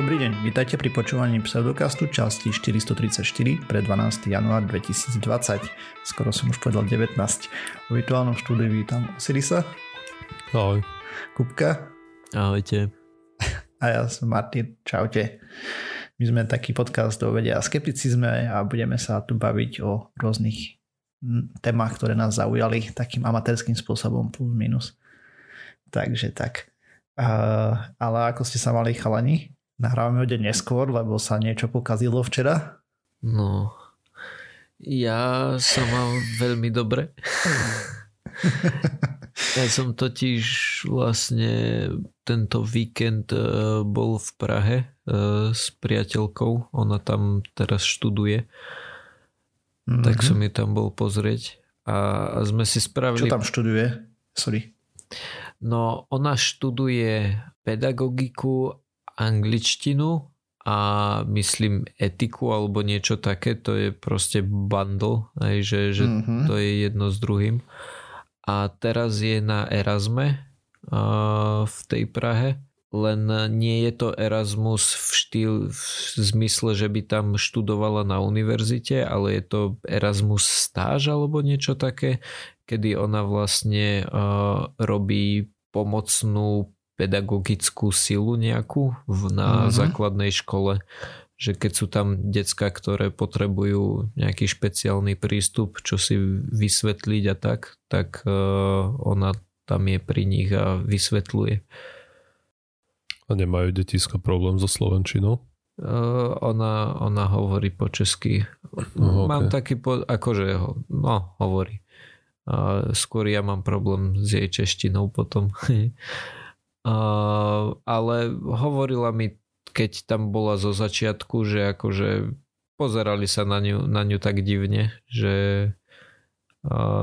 Dobrý deň, vítajte pri počúvaní Pseudokastu časti 434 pre 12. január 2020. Skoro som už povedal 19. V virtuálnom štúdiu vítam Sirisa. Ahoj. Kupka. Ahojte. A ja som Martin. Čaute. My sme taký podcast o vede a skepticizme a budeme sa tu baviť o rôznych témach, ktoré nás zaujali takým amatérským spôsobom plus minus. Takže tak. Ale ako ste sa mali, chalani? Nahrávame ho deň neskôr, lebo sa niečo pokazilo včera. No, ja som mal veľmi dobre. Ja som totiž vlastne tento víkend bol v Prahe s priateľkou. Ona tam teraz študuje. Mm-hmm. Tak som ju tam bol pozrieť. A sme si spravili... Čo tam študuje? Sorry. No, ona študuje pedagogiku, angličtinu a myslím etiku alebo niečo také, to je proste bundle, aj že mm-hmm. to je jedno s druhým. A teraz je na Erasme v tej Prahe, len nie je to Erasmus v zmysle, že by tam študovala na univerzite, ale je to Erasmus stáž alebo niečo také, kedy ona vlastne robí pomocnú pedagogickú silu nejakú na základnej škole. Že keď sú tam decká, ktoré potrebujú nejaký špeciálny prístup, čo si vysvetliť a tak ona tam je pri nich a vysvetľuje. A nemajú detiska problém so slovenčinou? Ona hovorí po česky. Okay. Mám taký, hovorí. Skôr ja mám problém s jej češtinou potom. Ale hovorila mi, keď tam bola zo začiatku, že akože pozerali sa na ňu tak divne, že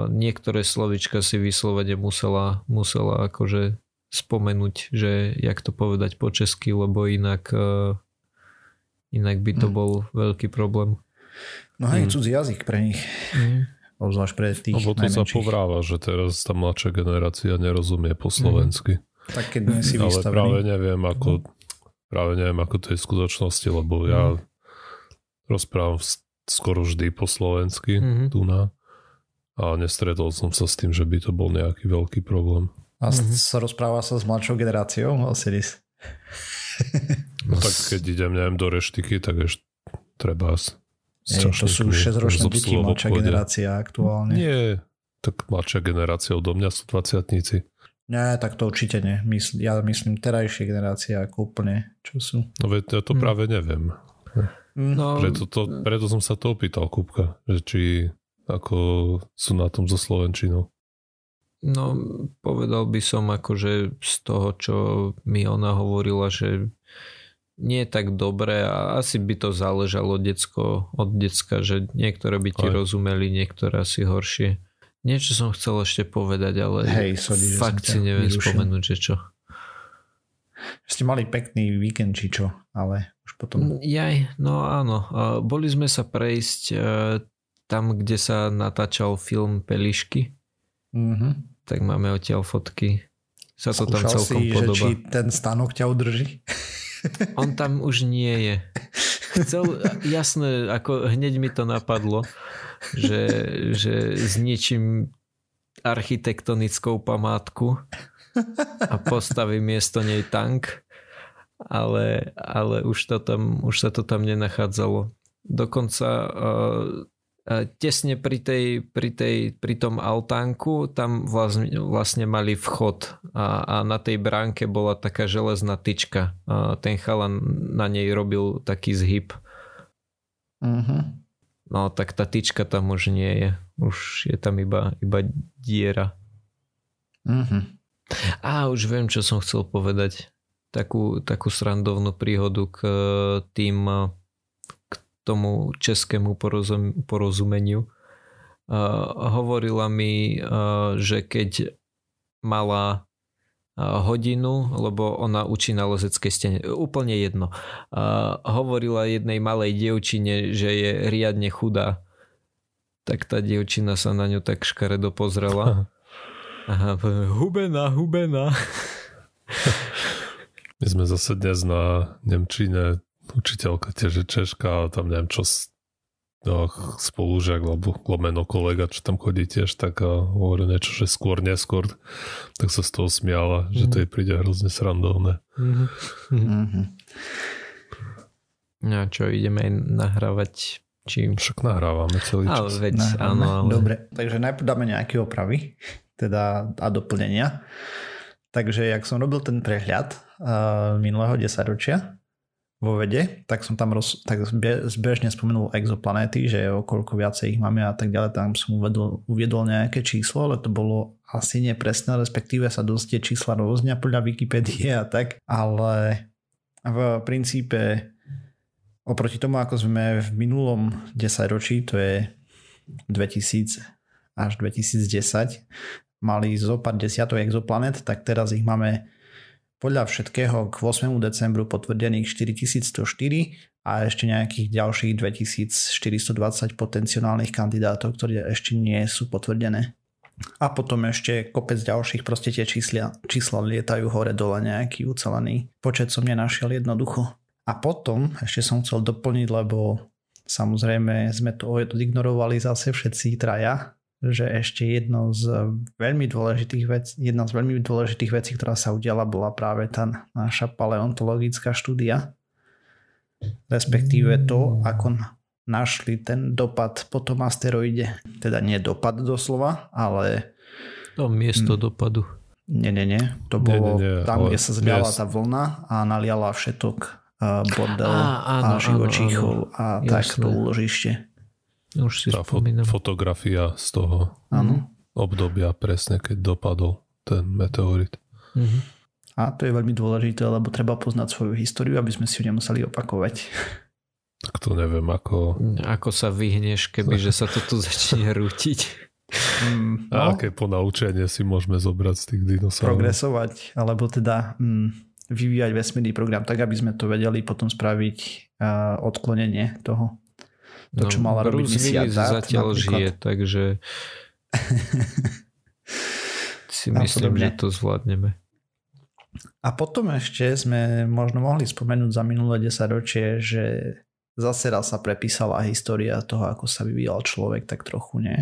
niektoré slovička si vyslovene musela akože spomenúť, že jak to povedať po česky, lebo inak by to bol veľký problém. No hej, cudzí jazyk pre nich. Obzvlášť pre tých najmenších. Lebo to sa povráva, že teraz tá mladšia generácia nerozumie po slovensky. Tak, keď si ale vystavený. práve neviem ako to je v skutočnosti, lebo ja rozprávam skoro vždy po slovensky tu na a nestretol som sa s tým, že by to bol nejaký veľký problém. A rozpráva sa s mladšou generáciou Osiris? No tak keď idem do reštiky, tak ešte treba to sú 6-ročné deti, mladšia generácia aktuálne. Nie, tak mladšia generácia odo mňa sú 20-tníci. Nie, tak to určite nie. Ja myslím terajšie generácie ako úplne, čo sú. No ja to práve neviem. No, preto som sa to opýtal, Kupka, že či ako sú na tom so slovenčinou. No, povedal by som akože z toho, čo mi ona hovorila, že nie je tak dobré a asi by to záležalo od decka, že niektoré by ti rozumeli, niektoré asi horšie. Niečo som chcel ešte povedať, ale fakt si neviem spomenúť, že čo. Ste mali pekný víkend, či čo, ale už potom... No áno. Boli sme sa prejsť tam, kde sa natáčal film Pelíšky. Mm-hmm. Tak máme odtiaľ fotky. Sa to tam celkom podoba. Že či ten stanok ťa udrží? On tam už nie je. Jasné, ako hneď mi to napadlo. Že zničím architektonickou památku a postavím miesto nej tank, ale už sa to tam nenachádzalo. Dokonca tesne pri tom altánku tam vlastne mali vchod a na tej bránke bola taká železná tyčka. Ten chalan na nej robil taký zhyb. Mhm. No tak tá tyčka tam už nie je. Už je tam iba diera. Mm-hmm. A už viem, čo som chcel povedať. Takú srandovnú príhodu k tomu českému porozumeniu. Hovorila mi, že keď mala hodinu, lebo ona učí na lezeckej stene. Úplne jedno. Hovorila jednej malej dievčine, že je riadne chudá. Tak tá dievčina sa na ňu tak škaredo pozrela. Aha, hubená. My sme zase dnes na nemčine, učiteľka tiež je Češka, tam neviem čo, no, spolužiak alebo lomeno kolega, čo tam chodí tiež, tak hovorí niečo, že skôr, neskôr, tak sa z toho smiala, že to jej príde hrozne srandovné. No čo, ideme nahrávať? Či... Však nahrávame celý čas. Áno, ale... Dobre, takže najprv dáme nejaké opravy teda a doplnenia. Takže jak som robil ten prehľad minulého 10-ročia vo vede, tak som tam zbežne spomenul exoplanéty, že okoľko viacej ich máme a tak ďalej. Tam som uviedol nejaké číslo, ale to bolo asi nepresné, respektíve sa dosť tie čísla rôznia podľa Wikipédie a tak. Ale v princípe oproti tomu, ako sme v minulom 10-ročí, to je 2000 až 2010, mali zo pár desiatok exoplanet, tak teraz ich máme podľa všetkého k 8. decembru potvrdených 4104 a ešte nejakých ďalších 2420 potenciálnych kandidátov, ktoré ešte nie sú potvrdené. A potom ešte kopec ďalších, proste tie čísla lietajú hore dole, nejaký ucelený počet som nenašiel jednoducho. A potom ešte som chcel doplniť, lebo samozrejme sme to ignorovali zase všetci traja, že ešte jedna z veľmi dôležitých vecí, ktorá sa udiala, bola práve tá naša paleontologická štúdia. Respektíve to, ako našli ten dopad po tom asteroide. Teda nie dopad doslova, ale... To miesto dopadu. Nie. To bolo tam, kde sa zliala tá vlna a naliala všetok bordel a živočíchov a tak po úložište. Už si spomínam. Fotografia z toho obdobia presne, keď dopadol ten meteorit. Uh-huh. A to je veľmi dôležité, lebo treba poznať svoju históriu, aby sme si ju nemuseli opakovať. Tak to neviem, ako sa vyhneš, kebyže sa to tu začne rútiť. A aké ponaučenie si môžeme zobrať z tých dinosaurov? Progresovať, alebo teda vyvíjať vesmírny program tak, aby sme to vedeli potom spraviť odklonenie toho. To, čo mala robiť misia DART zatiaľ napríklad. Žije, takže si myslím, že to zvládneme. A potom ešte sme možno mohli spomenúť za minulé 10-ročie, že zase raz sa prepísala história toho, ako sa vyvíjal človek, tak trochu nie.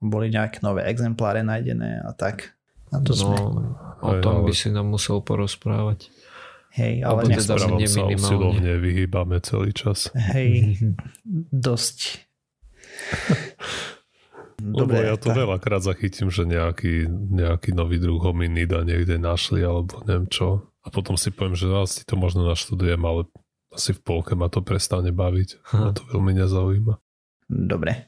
Boli nejaké nové exempláre nájdené a tak. A to sme... O tom by si nám musel porozprávať. Hej, ale nesprávam sa usilovne, vyhýbame celý čas. Hej, dosť. Dobre, ja to veľakrát zachytím, že nejaký nový druh hominida niekde našli, alebo neviem čo. A potom si poviem, že si to možno naštudujem, ale asi v polke ma to prestane baviť. Ma to veľmi nezaujíma. Dobre.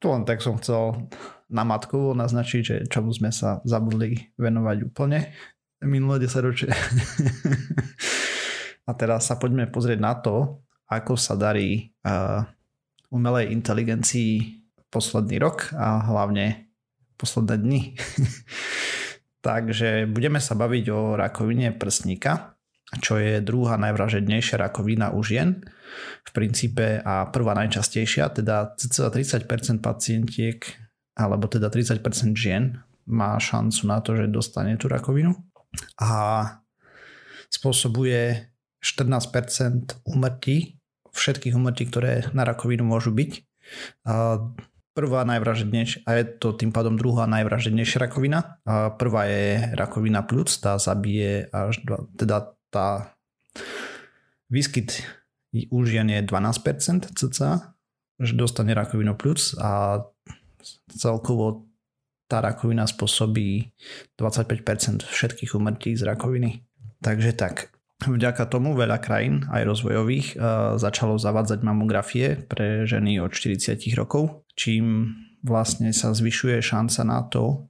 To len tak som chcel na matku naznačiť, že čomu sme sa zabudli venovať úplne minulé 10-ročie. A teraz sa poďme pozrieť na to, ako sa darí umelej inteligencii posledný rok a hlavne posledné dni. Takže budeme sa baviť o rakovine prsníka, čo je druhá najvražednejšia rakovina u žien v princípe a prvá najčastejšia, teda 30% pacientiek alebo teda 30% žien má šancu na to, že dostane tú rakovinu a spôsobuje 14% úmrtí, všetkých úmrtí, ktoré na rakovinu môžu byť. Prvá najvražednejšia, a je to tým pádom druhá najvražednejšia rakovina. Prvá je rakovina pľúc, tá zabije teda tá výskyt u žien je 12% cca, že dostane rakovinu pľúc a celkovo tá rakovina spôsobí 25% všetkých úmrtí z rakoviny. Takže tak, vďaka tomu veľa krajín, aj rozvojových, začalo zavádzať mamografie pre ženy od 40 rokov, čím vlastne sa zvyšuje šanca na to,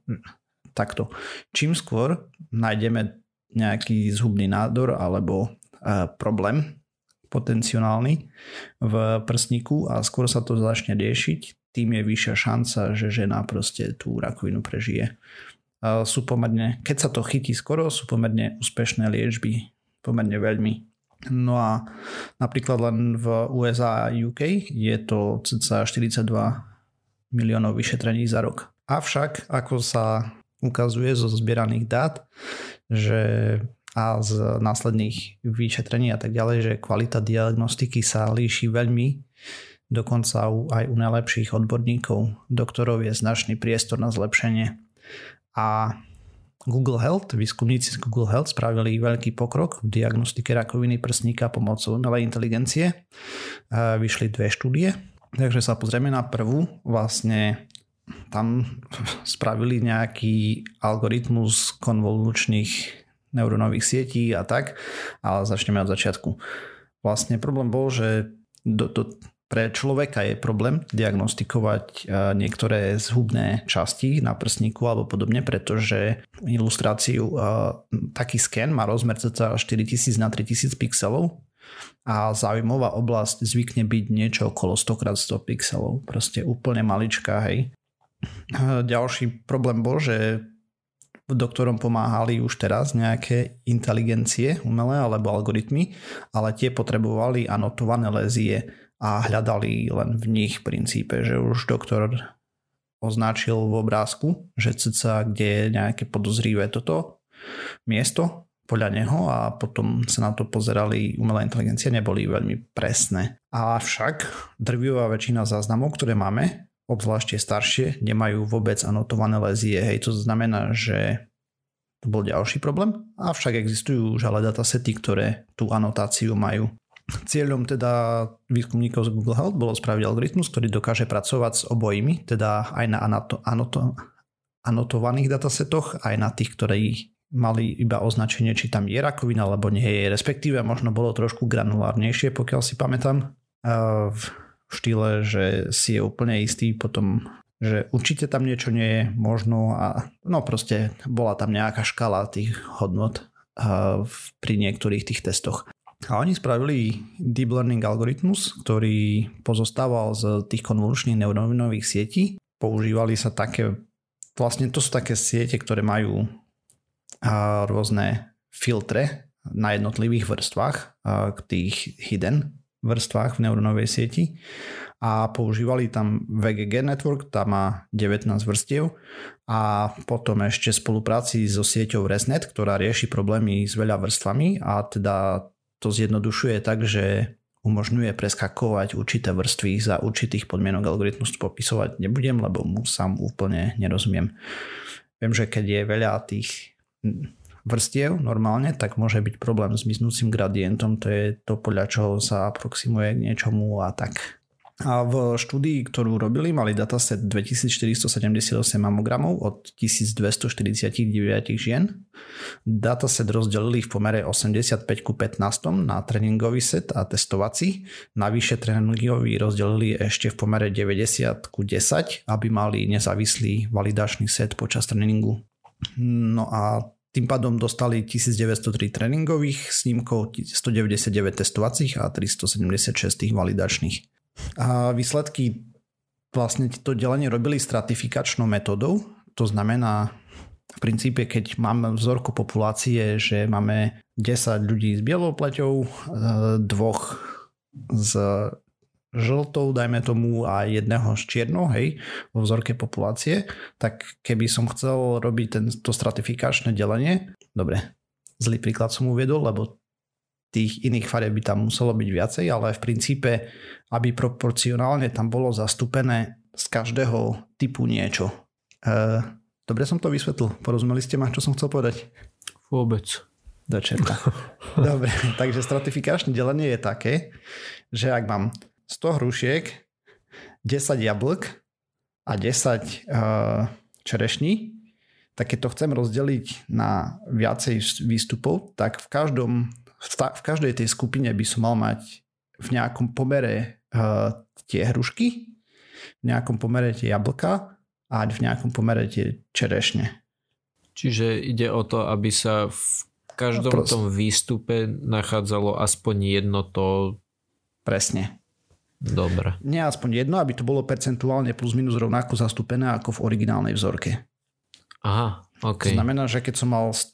takto, čím skôr nájdeme nejaký zhubný nádor alebo problém potenciálny v prsníku a skôr sa to začne riešiť, tým je vyššia šanca, že žena proste tú rakovinu prežije. Sú pomerne, keď sa to chytí skoro, sú pomerne úspešné liečby. Pomerne veľmi. No a napríklad len v USA a UK je to cca 42 miliónov vyšetrení za rok. Avšak, ako sa ukazuje zo zbieraných dát, že a z následných vyšetrení a tak ďalej, že kvalita diagnostiky sa líši veľmi, dokonca aj u najlepších odborníkov, doktorov je značný priestor na zlepšenie. A Google Health, výskumníci z Google Health spravili veľký pokrok v diagnostike rakoviny prsníka pomocou umelej inteligencie. Vyšli dve štúdie, takže sa pozrieme na prvú. Vlastne tam spravili nejaký algoritmus konvolučných neurónových sietí a tak, ale začneme od začiatku. Vlastne problém bol, že pre človeka je problém diagnostikovať niektoré zhubné časti na prsníku alebo podobne, pretože ilustráciu taký sken má rozmer cca 4000x3000 pixelov a záujmová oblasť zvykne byť niečo okolo 100x100 pixelov. Proste úplne maličká, hej. Ďalší problém bol, že doktorom pomáhali už teraz nejaké inteligencie umelé alebo algoritmy, ale tie potrebovali anotované lézie a hľadali len v nich v princípe, že už doktor označil v obrázku, že cca kde je nejaké podozrivé toto miesto podľa neho a potom sa na to pozerali umelé inteligencie, neboli veľmi presné. Avšak drvivá väčšina záznamov, ktoré máme, obzvlášť staršie, nemajú vôbec anotované lézie. Hej, to znamená, že to bol ďalší problém, avšak existujú už ale datasety, ktoré tú anotáciu majú. Cieľom teda výskumníkov z Google Health bolo spraviť algoritmus, ktorý dokáže pracovať s obojimi, teda aj na anotovaných datasetoch, aj na tých, ktorí mali iba označenie, či tam je rakovina, alebo nie je, respektíve možno bolo trošku granulárnejšie, pokiaľ si pamätám. V štýle, že si je úplne istý potom, že určite tam niečo nie je možno a no proste bola tam nejaká škala tých hodnot pri niektorých tých testoch. A oni spravili deep learning algoritmus, ktorý pozostával z tých konvolučných neurónových sietí. Používali sa také, vlastne to sú také siete, ktoré majú rôzne filtre na jednotlivých vrstvách k tých hidden vrstvách v neurónovej sieti a používali tam VGG Network, tá má 19 vrstiev a potom ešte v spolupráci so sieťou ResNet, ktorá rieši problémy s veľa vrstvami a teda to zjednodušuje tak, že umožňuje preskakovať určité vrstvy za určitých podmienok. Algoritmus popisovať nebudem, lebo mu sám úplne nerozumiem. Viem, že keď je veľa tých vrstiev normálne, tak môže byť problém s miznúcim gradientom, to je to, podľa čoho sa aproximuje k niečomu a tak. A v štúdii, ktorú robili, mali dataset 2478 mamogramov od 1249 žien. Dataset rozdelili v pomere 85:15 na tréningový set a testovací. Navyše tréningový rozdelili ešte v pomere 90:10, aby mali nezávislý validačný set počas tréningu. No a tým pádom dostali 1903 tréningových snímkov, 199 testovacích a 376 tých validačných. A výsledky vlastne to delenie robili stratifikačnou metodou. To znamená, v princípe, keď máme vzorku populácie, že máme 10 ľudí s bielou pleťou, dvoch s žltou, dajme tomu, a jedného z čiernou, hej, vo vzorke populácie, tak keby som chcel robiť to stratifikačné delenie, dobre, zlý príklad som uviedol, lebo tých iných farieb by tam muselo byť viacej, ale v princípe, aby proporcionálne tam bolo zastúpené z každého typu niečo. Dobre som to vysvetlil, porozumeli ste ma, čo som chcel povedať? Vôbec. Do čerta. Dobre, takže stratifikačné delenie je také, že ak mám 100 hrušiek, 10 jablk a 10 čerešní, tak keď to chcem rozdeliť na viacej výstupov, tak v každej tej skupine by som mal mať v nejakom pomere tie hrušky, v nejakom pomere tie jablka a v nejakom pomere tie čerešne. Čiže ide o to, aby sa v každom tom výstupe nachádzalo aspoň jedno to... Presne. Dobre. Nie aspoň jedno, aby to bolo percentuálne plus minus rovnako zastúpené ako v originálnej vzorke. Aha, ok. To znamená, že keď som mal 100,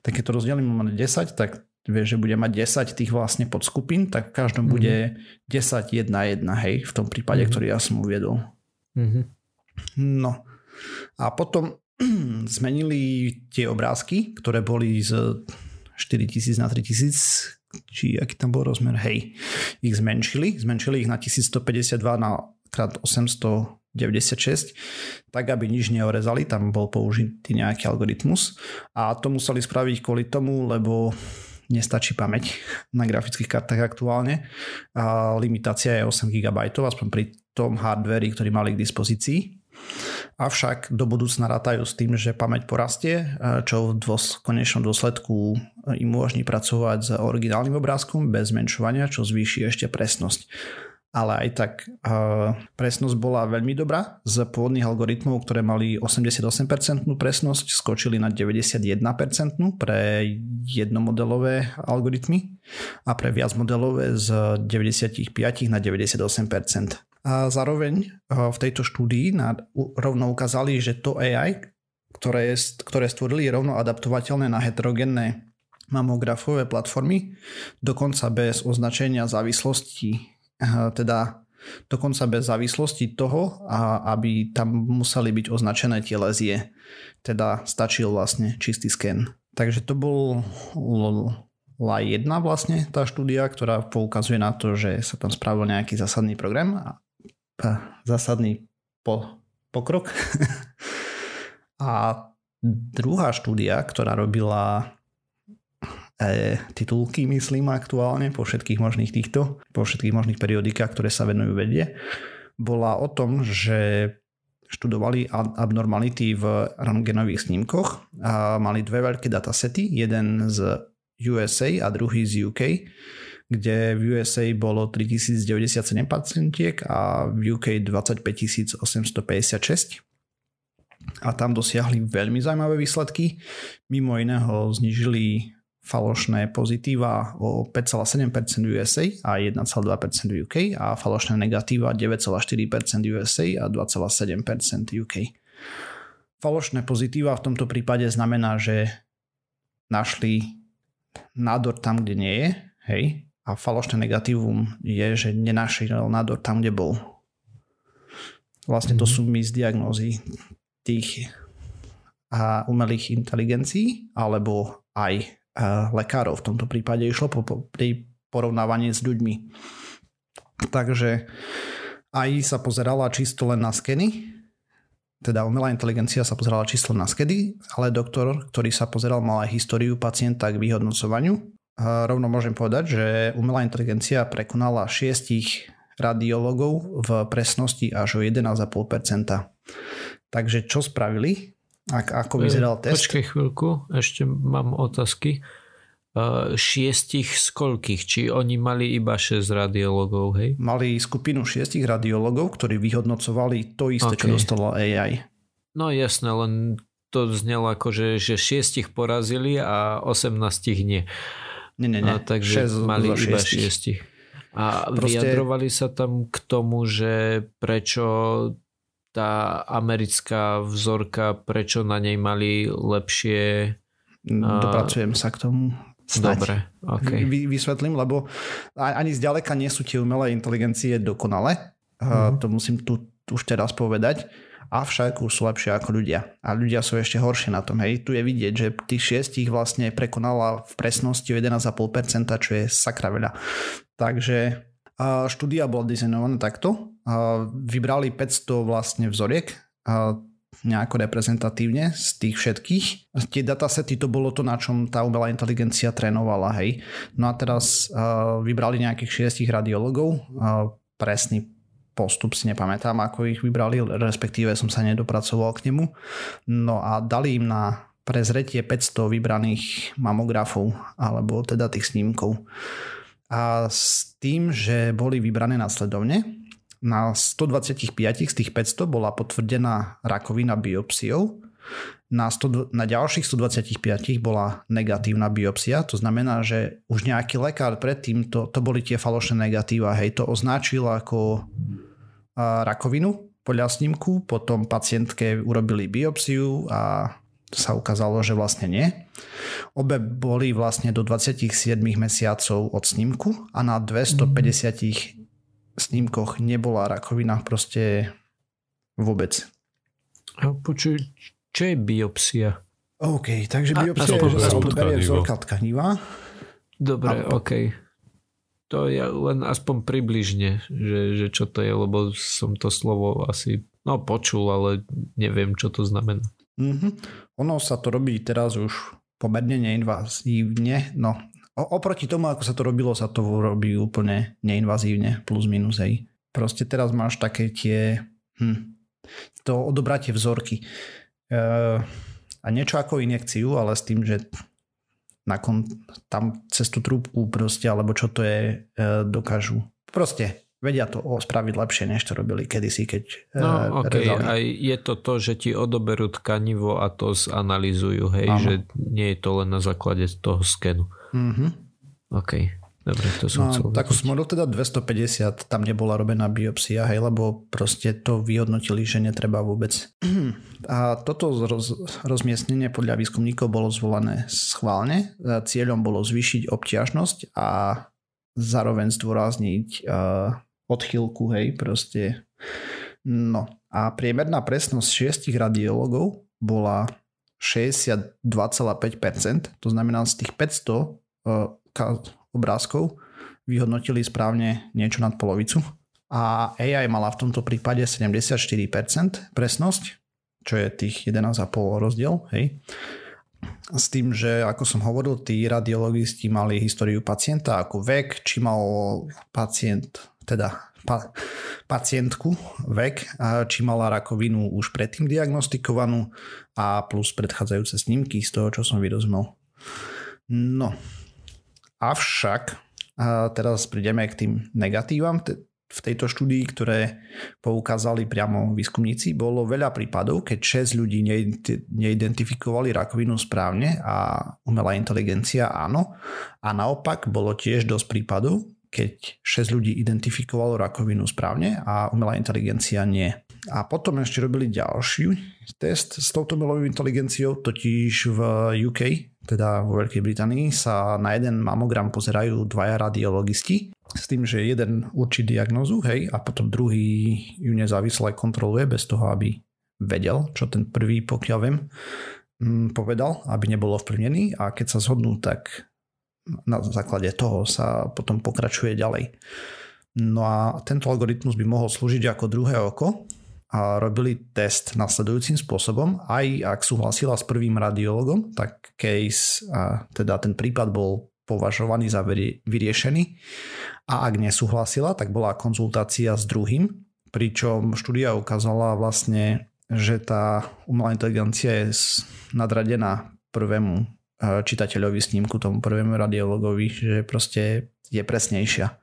tak keď to rozdelím na 10, tak vieš, že budem mať 10 tých vlastne podskupín, tak v každom bude 10, 1, 1, hej, v tom prípade, ktorý ja som uviedol. No. A potom zmenili tie obrázky, ktoré boli z 4000 na 3000, či aký tam bol rozmer, hej, ich zmenšili ich na 1152 na krát 896, tak aby nič neorezali, tam bol použitý nejaký algoritmus a to museli spraviť kvôli tomu, lebo nestačí pamäť na grafických kartách aktuálne a limitácia je 8 GB, aspoň pri tom hardveri, ktorý mali k dispozícii. Avšak do budúcna rátajú s tým, že pamäť porastie, čo v konečnom dôsledku im umožní pracovať s originálnym obrázkom bez zmenšovania, čo zvýši ešte presnosť. Ale aj tak presnosť bola veľmi dobrá. Z pôvodných algoritmov, ktoré mali 88% presnosť, skočili na 91% pre jednomodelové algoritmy a pre viacmodelové z 95% na 98%. A zároveň v tejto štúdii rovno ukázali, že to AI, ktoré stvorili, je rovno adaptovateľné na heterogénne mamografové platformy, dokonca bez označenia závislosti, teda dokonca bez závislosti toho, aby tam museli byť označené tie lézie. Teda stačil vlastne čistý sken. Takže to bol jedna vlastne tá štúdia, ktorá poukazuje na to, že sa tam spravil nejaký zásadný program a zásadný pokrok. A druhá štúdia, ktorá robila titulky, myslím, aktuálne po všetkých možných periodikách, ktoré sa venujú vede, bola o tom, že študovali abnormality v röntgenových snímkoch a mali dve veľké datasety, jeden z USA a druhý z UK, kde v USA bolo 3097 pacientiek a v UK 25856. A tam dosiahli veľmi zaujímavé výsledky. Mimo iného znížili falošné pozitíva o 5,7% USA a 1,2% UK a falošné negatíva 9,4% USA a 2,7% UK. Falošné pozitíva v tomto prípade znamená, že našli nádor tam, kde nie je, hej? A falošné negatívum je, že nenašiel nádor tam, kde bol. Vlastne to sú my z diagnózy tých umelých inteligencií alebo aj lekárov. V tomto prípade išlo pri porovnávaní s ľuďmi. Takže aj sa pozerala čisto len na skeny, teda umelá inteligencia sa pozerala číslo na skedy, ale doktor, ktorý sa pozeral, mal aj históriu pacienta k vyhodnocovaniu. A rovno môžem povedať, že umelá inteligencia prekonala 6 radiológov v presnosti až o 11,5%. Takže čo spravili? Ako vyzeral test? Počkaj chvíľku, ešte mám otázky. 6 z koľkých? Či oni mali iba 6 radiologov, hej? Mali skupinu 6 radiologov, ktorí vyhodnocovali to isté, okay, čo dostalo AI. No jasné, len to znelo ako, že 6 porazili a 18 nie. Nie. A takže mali iba 6. A vyjadrovali sa tam k tomu, že prečo tá americká vzorka, prečo na nej mali lepšie... Dopracujem sa k tomu. Snaď. Dobre, okay. Vysvetlím, lebo ani zďaleka nie sú tie umelé inteligencie dokonale. To musím tu už teraz povedať. Avšak už sú lepšie ako ľudia. A ľudia sú ešte horšie na tom. Hej. Tu je vidieť, že tých 6 vlastne prekonala v presnosti 11,5%, čo je sakra veľa. Takže štúdia bola dizajnovaná takto. Vybrali 500 vlastne vzoriek nejako reprezentatívne z tých všetkých. Tie datasety, to bolo to, na čom tá umelá inteligencia trénovala, hej. No a teraz vybrali nejakých 6 radiologov. Presný postup si nepamätám, ako ich vybrali, respektíve som sa nedopracoval k nemu. No a dali im na prezretie 500 vybraných mamografov, alebo teda tých snímkov. A s tým, že boli vybrané následovne, na 125 z tých 500 bola potvrdená rakovina biopsiou, na ďalších 125 bola negatívna biopsia, to znamená, že už nejaký lekár predtým, to boli tie falošné negatíva, hej, to označil ako rakovinu podľa snímku, potom pacientke urobili biopsiu a sa ukázalo, že vlastne nie. Obe boli vlastne do 27 mesiacov od snímku a na 250 snímkoch nebola rakovina proste vôbec. Počuj, čo je biopsia? OK, takže biopsie vzorka tkaníva. Dobre, OK. To je len aspoň približne, že čo to je, lebo som to slovo asi počul, ale neviem, čo to znamená. Mm-hmm. Ono sa to robí teraz už pomerne neinvazívne. No, oproti tomu, ako sa to robí úplne neinvazívne, plus minus, hej. Proste teraz máš také tie to odobratie vzorky. A niečo ako injekciu, ale s tým, že tam cez tú trúbku proste, alebo čo to je, dokážu. Proste vedia to spraviť lepšie, než to robili kedysi, keď rezali. Aj je to, že ti odoberú tkanivo a to zanalýzujú, hej, že nie je to len na základe toho skenu. Mm-hmm. OK, dobre, to som chcel. Tak som model teda 250, tam nebola robená biopsia, hej, lebo proste to vyhodnotili, že netreba vôbec. A toto rozmiestnenie podľa výskumníkov bolo zvolené schválne. Cieľom bolo zvýšiť obťažnosť a zároveň zdôrazniť odchýlku, hej, proste. No a priemerná presnosť šiestich radiológov bola 62,5%, to znamená z tých 500 obrázkov vyhodnotili správne niečo nad polovicu a AI mala v tomto prípade 74% presnosť, čo je tých 11,5 rozdiel, hej. S tým, že ako som hovoril, tí radiologisti mali históriu pacienta ako vek, či mal pacient, teda pacientku vek, či mala rakovinu už predtým diagnostikovanú a plus predchádzajúce snímky z toho, čo som vyrozumel. No, avšak teraz prídeme k tým negatívam. V tejto štúdii, ktoré poukázali priamo výskumníci, bolo veľa prípadov, keď 6 ľudí neidentifikovali rakovinu správne a umelá inteligencia áno. A naopak bolo tiež dosť prípadov, keď 6 ľudí identifikovalo rakovinu správne a umelá inteligencia nie. A potom ešte robili ďalší test s touto umelou inteligenciou, totiž v UK, teda vo Veľkej Británii, sa na jeden mamogram pozerajú dvaja radiologisti, s tým, že jeden určí diagnózu, hej, a potom druhý ju nezávisle kontroluje bez toho, aby vedel, čo ten prvý, pokiaľ viem, povedal, aby nebolo ovplyvnený, a keď sa zhodnú, tak na základe toho sa potom pokračuje ďalej. No a tento algoritmus by mohol slúžiť ako druhé oko a robili test nasledujúcim spôsobom. Aj ak súhlasila s prvým radiologom, tak case, a teda ten prípad bol považovaný za vyriešený, a ak nesúhlasila, tak bola konzultácia s druhým, pričom štúdia ukázala vlastne, že tá umelá inteligencia je nadradená prvému čitateľovi snímku, tomu prvému radiologovi, že proste je presnejšia.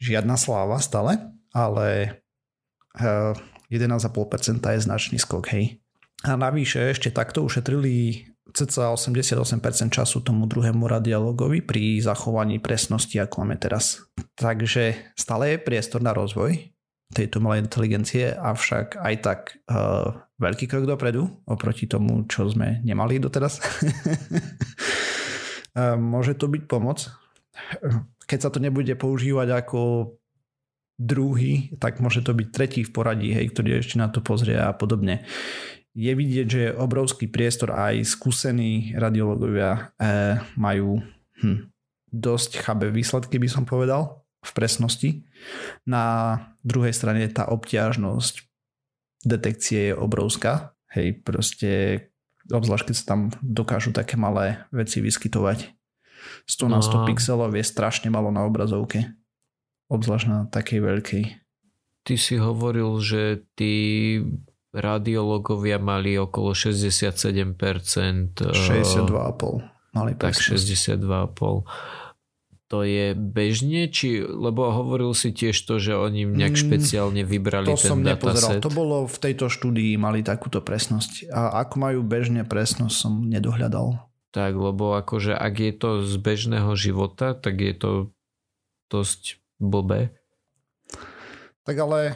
Žiadna sláva stále, ale 11,5% je značný skok, hej. A navyše ešte takto ušetrili cca 88% času tomu druhému radiologovi pri zachovaní presnosti, ako máme teraz. Takže stále je priestor na rozvoj tejto malej inteligencie, avšak aj tak veľký krok dopredu oproti tomu, čo sme nemali doteraz. Môže to byť pomoc. Keď sa to nebude používať ako druhý, tak môže to byť tretí v poradí, hej, ktorý ešte na to pozrie a podobne. Je vidieť, že je obrovský priestor, aj skúsení radiológovia majú dosť chabé výsledky, by som povedal, v presnosti. Na druhej strane tá obťažnosť detekcie je obrovská. Hej, proste, obzvlášť keď sa tam dokážu také malé veci vyskytovať. 100 na 100 pixelov je strašne malo na obrazovke. Obzvlášť na takej veľkej. Ty si hovoril, že ty radiológovia mali okolo 67%. 62,5. Mali tak 62,5. To je bežne? Či, lebo hovoril si tiež to, že oni nejak špeciálne vybrali ten dataset. To som nepozeral. To bolo v tejto štúdii, mali takúto presnosť. A ako majú bežne presnosť, som nedohľadal. Tak, lebo akože ak je to z bežného života, tak je to dosť blbé. Tak ale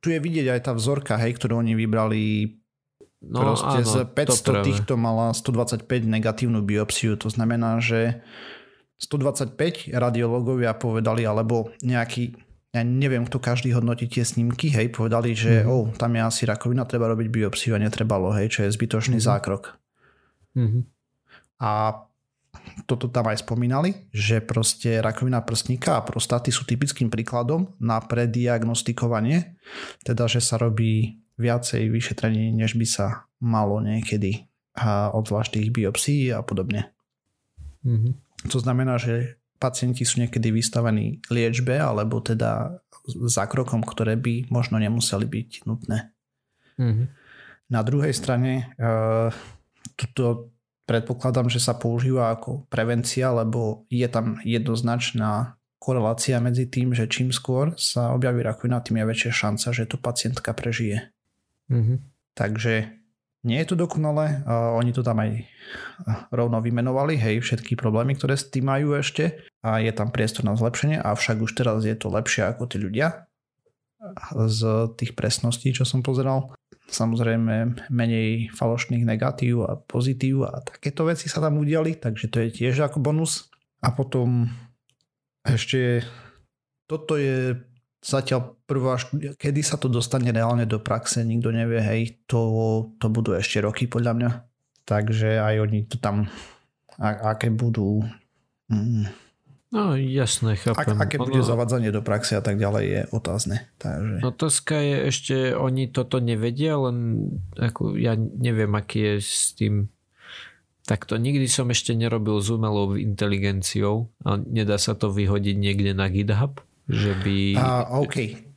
tu je vidieť aj tá vzorka, hej, ktorú oni vybrali. Proste áno, z 500 týchto mala 125 negatívnu biopsiu. To znamená, že 125 radiológovia povedali, alebo nejaký, ja neviem, kto každý hodnotí tie snímky, hej, povedali, že tam je asi rakovina, treba robiť biopsiu a netrebalo, hej, čo je zbytočný zákrok. Mm-hmm. A toto tam aj spomínali, že proste rakovina prsníka a prostaty sú typickým príkladom na prediagnostikovanie, teda že sa robí viacej vyšetrení, než by sa malo niekedy, obzvlášť tých biopsií a podobne. Mm-hmm. To znamená, že pacienti sú niekedy vystavení liečbe alebo teda zákrokom, ktoré by možno nemuseli byť nutné. Mm-hmm. Na druhej strane toto predpokladám, že sa používa ako prevencia, lebo je tam jednoznačná korelácia medzi tým, že čím skôr sa objaví rakovina, tým je väčšia šanca, že to pacientka prežije. Mm-hmm. Takže nie je to dokonale, oni to tam aj rovno vymenovali, hej, všetky problémy, ktoré s tým majú ešte a je tam priestor na zlepšenie, avšak už teraz je to lepšie ako tí ľudia z tých presností, čo som pozeral. Samozrejme menej falošných negatív a pozitív a takéto veci sa tam udiali, takže to je tiež ako bonus. A potom ešte toto je zatiaľ prvá štúdia, kedy sa to dostane reálne do praxe, nikto nevie, hej, to budú ešte roky podľa mňa. Takže aj oni to tam, aké budú... No jasné, chápem. Aké bude zavádzanie do praxe a tak ďalej je otázne. Takže... Otázka je ešte, oni toto nevedia, len ako, ja neviem, aký je s tým takto. Nikdy som ešte nerobil s umelou inteligenciou a nedá sa to vyhodiť niekde na GitHub, že by, okay,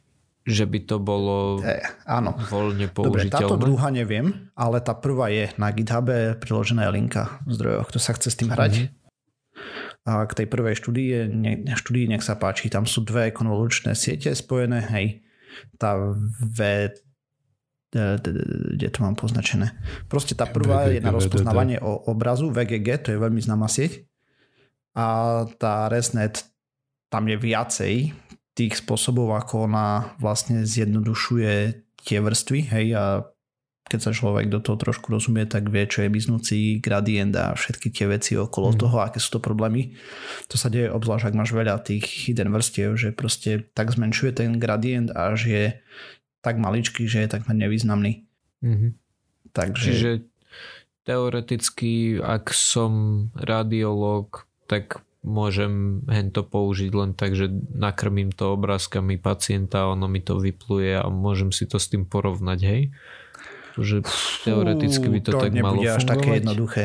že by to bolo áno, voľne použiteľné. Dobre, táto druhá neviem, ale tá prvá je na GitHube priložená linka v zdrojoch. Kto sa chce s tým hrať? Mm-hmm. A k tej prvej štúdii nech sa páči, tam sú dve konvolučné siete spojené, hej, tá kde to mám poznačené, proste tá prvá je na rozpoznávanie obrazu, VGG, to je veľmi známa sieť, a tá ResNet, tam je viacej tých spôsobov, ako ona vlastne zjednodušuje tie vrstvy, hej, a keď sa človek do toho trošku rozumie, tak vie, čo je biznúci, gradient a všetky tie veci okolo toho, aké sú to problémy. To sa deje obzvlášť, ak máš veľa tých hidden vrstiev, že proste tak zmenšuje ten gradient až je tak maličký, že je takmer nevýznamný. Mm-hmm. Takže... Čiže teoreticky, ak som radiológ, tak môžem hento použiť len tak, že nakrmím to obrázkami pacienta, ono mi to vypluje a môžem si to s tým porovnať, hej? Že teoreticky by to tak malo fungovať. To nebude až také jednoduché.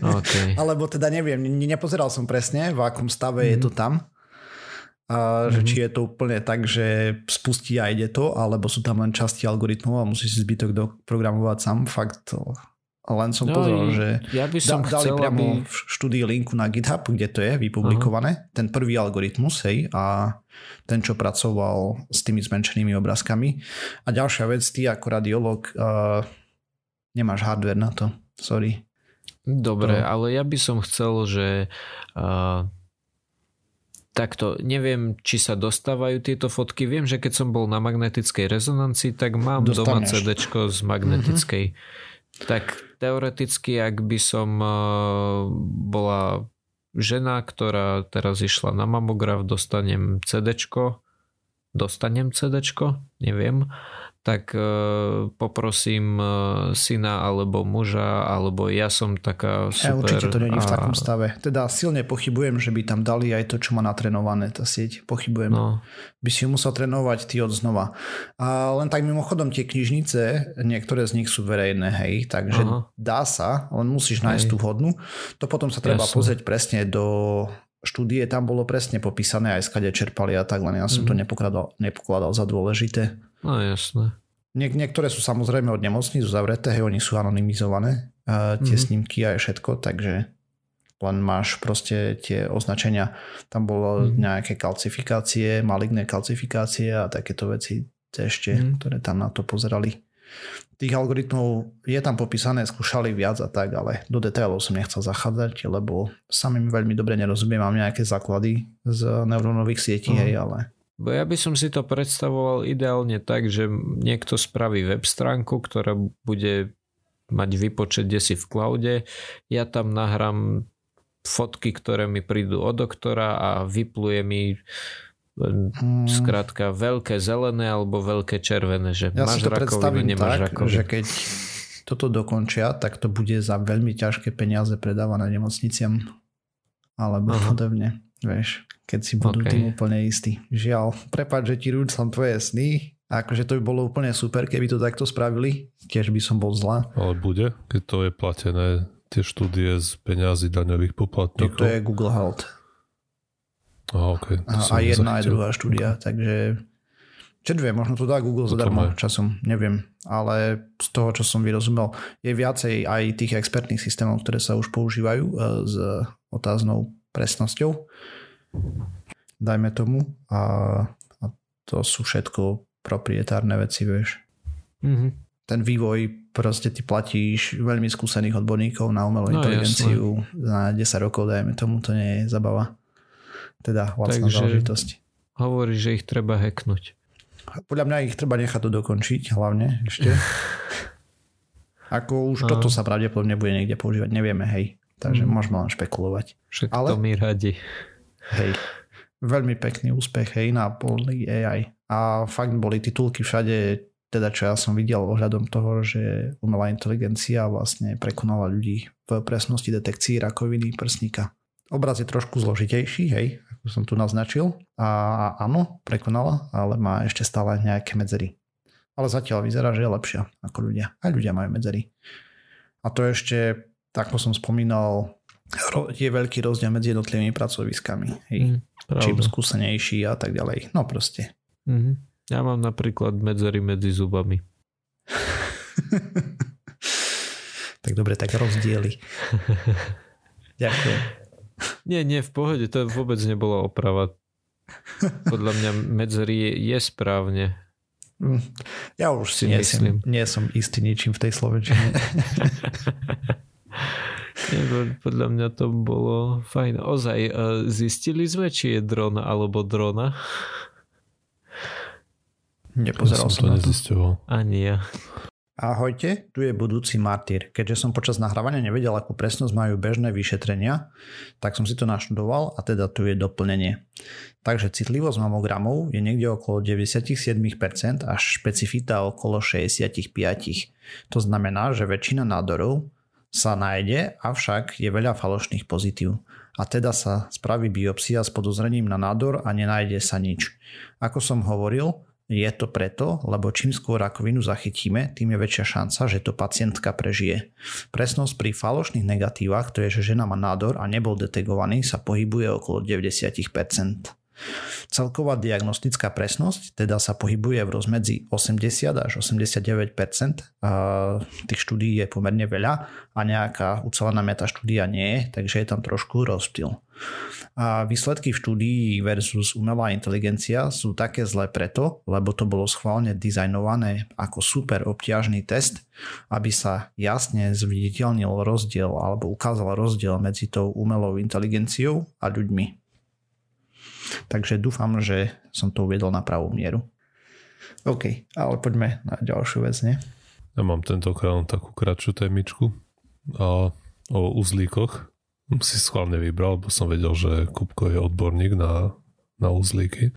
Okay. Alebo teda neviem, nepozeral som presne, v akom stave je to tam. A že či je to úplne tak, že spustí a ide to, alebo sú tam len časti algoritmov a musíš si zbytok doprogramovať sám. Fakt len som pozeral, že ja by som dali priamo v štúdii linku na GitHub, kde to je vypublikované. Ten prvý algoritmus, hej, a ten, čo pracoval s tými zmenšenými obrázkami. A ďalšia vec, ty ako radiolog nemáš hardware na to. Sorry. Dobre, ale ja by som chcel, že takto, neviem, či sa dostávajú tieto fotky. Viem, že keď som bol na magnetickej rezonancii, tak mám doma CDčko z magnetickej. Tak teoreticky, ak by som bola žena, ktorá teraz išla na mamograf, dostanem CDčko, neviem, tak poprosím syna alebo muža, alebo ja som taká super... Určite to není v takom stave. Teda silne pochybujem, že by tam dali aj to, čo má natrenované tá sieť. Pochybujem. No. By si ju musel trénovať ty od znova. A len tak mimochodom tie knižnice, niektoré z nich sú verejné, hej, takže dá sa, len musíš nájsť tú hodnú. To potom sa treba pozrieť presne do... štúdie, tam bolo presne popísané aj skade čerpali a tak, len ja som to nepokladal za dôležité. No jasné. Niektoré sú samozrejme od nemocníc uzavreté, hej, oni sú anonymizované, tie snímky a všetko, takže len máš proste tie označenia. Tam bolo nejaké kalcifikácie, maligné kalcifikácie a takéto veci ešte, ktoré tam na to pozerali. Tých algoritmov je tam popísané, skúšali viac a tak, ale do detailov som nechcel zachádzať, lebo samým veľmi dobre nerozumiem, mám nejaké základy z neurónových sietí, hej, ale... Bo ja by som si to predstavoval ideálne tak, že niekto spraví web stránku, ktorá bude mať výpočet desi v cloude, ja tam nahrám fotky, ktoré mi prídu od doktora a vypluje mi... skrátka veľké zelené alebo veľké červené, že ja máš rakovinu, nemáš rakovinu. Že keď toto dokončia, tak to bude za veľmi ťažké peniaze predávané nemocniciam alebo podobne. Vieš, keď si budú tým úplne istí. Žiaľ, prepáč, že ti rúcam tvoje sny. Akože to by bolo úplne super, keby to takto spravili. Tiež by som bol zlá. Ale bude, keď to je platené tie štúdie z peňazí daňových poplatníkov. To je Google Health. A jedna aj druhá štúdia, takže čo viem, možno to dá Google zadarmo časom, neviem, ale z toho, čo som vyrozumel, je viacej aj tých expertných systémov, ktoré sa už používajú s otáznou presnosťou, dajme tomu, a to sú všetko proprietárne veci, vieš. Mhm. Ten vývoj, proste ty platíš veľmi skúsených odborníkov na umelú inteligenciu na 10 rokov, dajme tomu, to nie je zabava. Teda vlastná záležitosť. Hovoríš, že ich treba hacknúť. Podľa mňa ich treba nechať to dokončiť, hlavne ešte. Ako už toto sa pravdepodobne bude niekde používať, nevieme, hej. Takže môžeme len špekulovať. Všetko my radi. Hej. Veľmi pekný úspech, hej, na poli AI. A fakt boli titulky všade, teda čo ja som videl ohľadom toho, že umelá inteligencia vlastne prekonala ľudí v presnosti detekcií rakoviny prsníka. Obraz je trošku zložitejší, hej, ako som tu naznačil. A áno, prekonala, ale má ešte stále nejaké medzery. Ale zatiaľ vyzerá, že je lepšia ako ľudia. Aj ľudia majú medzery. A to ešte, ako som spomínal, je veľký rozdiel medzi jednotlivými pracoviskami. Hej. Čím skúsenejší a tak ďalej. No proste. Mhm. Ja mám napríklad medzery medzi zubami. Tak dobre, tak rozdiely. Ďakujem. Nie, v pohode, to vôbec nebola oprava. Podľa mňa medzery je správne. Ja už si myslím. Nie som istý ničím v tej slovenčine. Podľa mňa to bolo fajn. Ozaj, zistili sme, či je dron alebo drona? Nepozeral som na to. Ani ja. Ahojte, tu je budúci martýr. Keďže som počas nahrávania nevedel, akú presnosť majú bežné vyšetrenia, tak som si to naštudoval a teda tu je doplnenie. Takže citlivosť mamogramov je niekde okolo 97% až špecifita okolo 65%. To znamená, že väčšina nádorov sa nájde, avšak je veľa falošných pozitív. A teda sa spraví biopsia s podozrením na nádor a nenájde sa nič. Ako som hovoril, je to preto, lebo čím skôr rakovinu zachytíme, tým je väčšia šanca, že to pacientka prežije. Presnosť pri falošných negatívach, to je, že žena má nádor a nebol detegovaný, sa pohybuje okolo 90%. Celková diagnostická presnosť teda sa pohybuje v rozmedzi 80 až 89%. Tých štúdií je pomerne veľa a nejaká ucelená metaštúdia nie je, takže je tam trošku rozptyl. Výsledky v štúdii versus umelá inteligencia sú také zlé preto, lebo to bolo schválne dizajnované ako super obťažný test, aby sa jasne zviditeľnil rozdiel alebo ukázal rozdiel medzi tou umelou inteligenciou a ľuďmi. Takže dúfam, že som to uviedol na pravú mieru. OK, ale poďme na ďalšiu vec, nie? Ja mám tentokrát takú kratšiu témičku o uzlíkoch. Si schválne vybral, bo som vedel, že Kupko je odborník na uzlíky.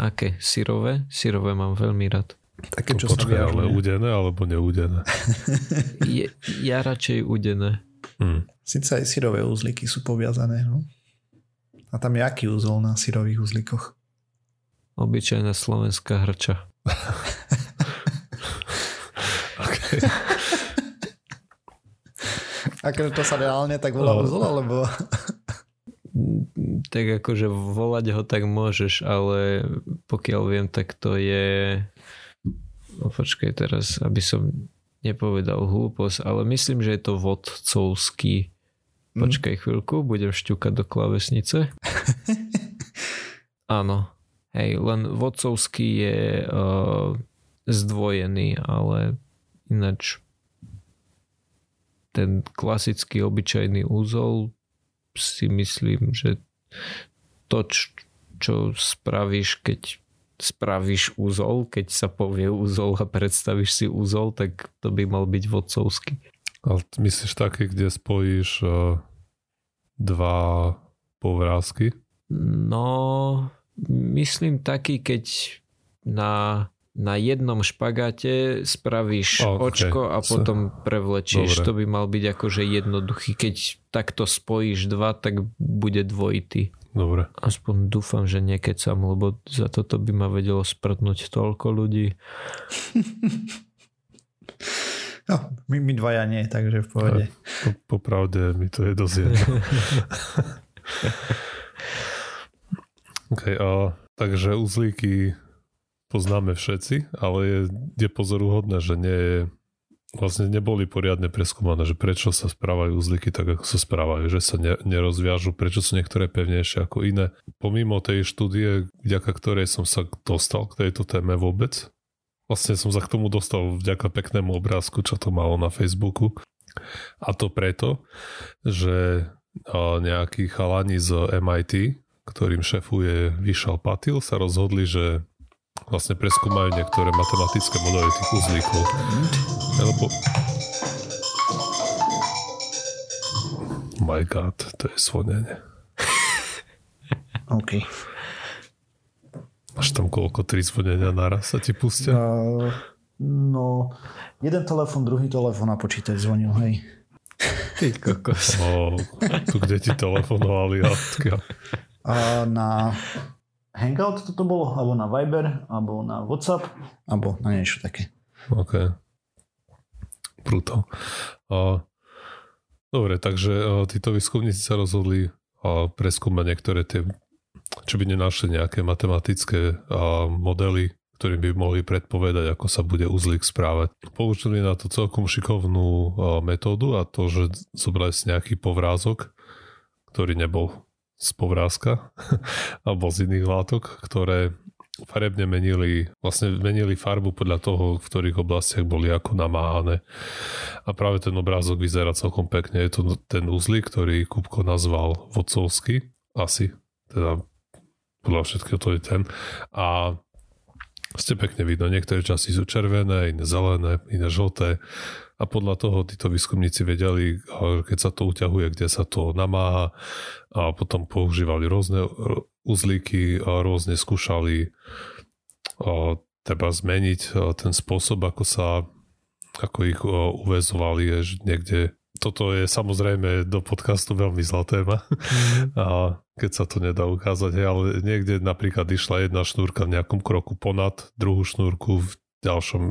Aké? Syrové? Syrové mám veľmi rád. Také, čo sa vyjažne. Ale udené alebo neudené? Ja radšej udené. Sice aj syrové uzlíky sú poviazané, no? A tam je aký úzol na syrových uzlíkoch? Obyčajná slovenská hrča. Okay. Akože to sa reálne tak volá úzol, alebo... Tak akože volať ho tak môžeš, ale pokiaľ viem, tak to je... Počkaj teraz, aby som nepovedal hlúposť, ale myslím, že je to vodcovský. Počkaj chvíľku, budem šťukať do klávesnice. Áno. Hej, len vodcovský je zdvojený, ale ináč ten klasický obyčajný úzol si myslím, že to, čo spravíš, keď spravíš úzol, keď sa povie úzol a predstavíš si úzol, tak to by mal byť vodcovský. Ale myslíš také, kde spojíš dva povrázky? No, myslím taký, keď na na jednom špagáte spravíš očko a potom prevlečieš. Dobre. To by mal byť akože jednoduchý. Keď takto spojíš dva, tak bude dvojitý. Dobre. Aspoň dúfam, že nekecam, lebo za toto by ma vedelo sprtnúť toľko ľudí. No, my dvaja nie, takže v pohode. Popravde mi to je dosť jedno. Okay, takže uzlíky poznáme všetci, ale je pozoruhodné, že nie je, vlastne neboli poriadne preskúmané, že prečo sa správajú uzlíky tak, ako sa správajú, že sa nerozviažu, prečo sú niektoré pevnejšie ako iné. Pomimo tej štúdie, vďaka ktorej som sa dostal k tejto téme vôbec, vlastne som sa k tomu dostal vďaka peknému obrázku, čo to malo na Facebooku. A to preto, že nejakí chalani z MIT, ktorým šéfuje Vishal Patil, sa rozhodli, že vlastne preskúmajú niektoré matematické modely tých uzlíkov. Lebo... My God, to je svonenie. OK. Máš tam koľko? 3 zvonenia naraz sa ti pustia? No, jeden telefon, druhý telefon a počítač zvonil, hej. Ty kokos. No, tu kde ti telefonovali? Na... Hangout toto bolo, alebo na Viber, alebo na WhatsApp, alebo na niečo také. OK. Brutál. Dobre, takže títo výskumníci sa rozhodli preskúmať niektoré tie, či by nenašli nejaké matematické modely, ktorým by mohli predpovedať, ako sa bude uzlík správať. Použili na to celkom šikovnú metódu a to, že zobrali si nejaký povrázok, ktorý nebol z povrázka alebo z iných látok, ktoré farebne menili farbu podľa toho, v ktorých oblastiach boli ako namáhané. A práve ten obrázok vyzerá celkom pekne. Je to ten uzlík, ktorý Kupko nazval vodcovský. Asi. Teda podľa všetkého to je ten. A ste pekne vidno. Niektoré časti sú červené, iné zelené, iné žlté. A podľa toho títo výskumníci vedeli, keď sa to uťahuje, kde sa to namáha, a potom používali rôzne uzlíky a rôzne skúšali treba zmeniť ten spôsob, ako ich uväzovali. Niekde. Toto je samozrejme do podcastu veľmi zlá téma, a keď sa to nedá ukázať, ale niekde napríklad išla jedna šnúrka v nejakom kroku ponad, druhú šnúrku v ďalšom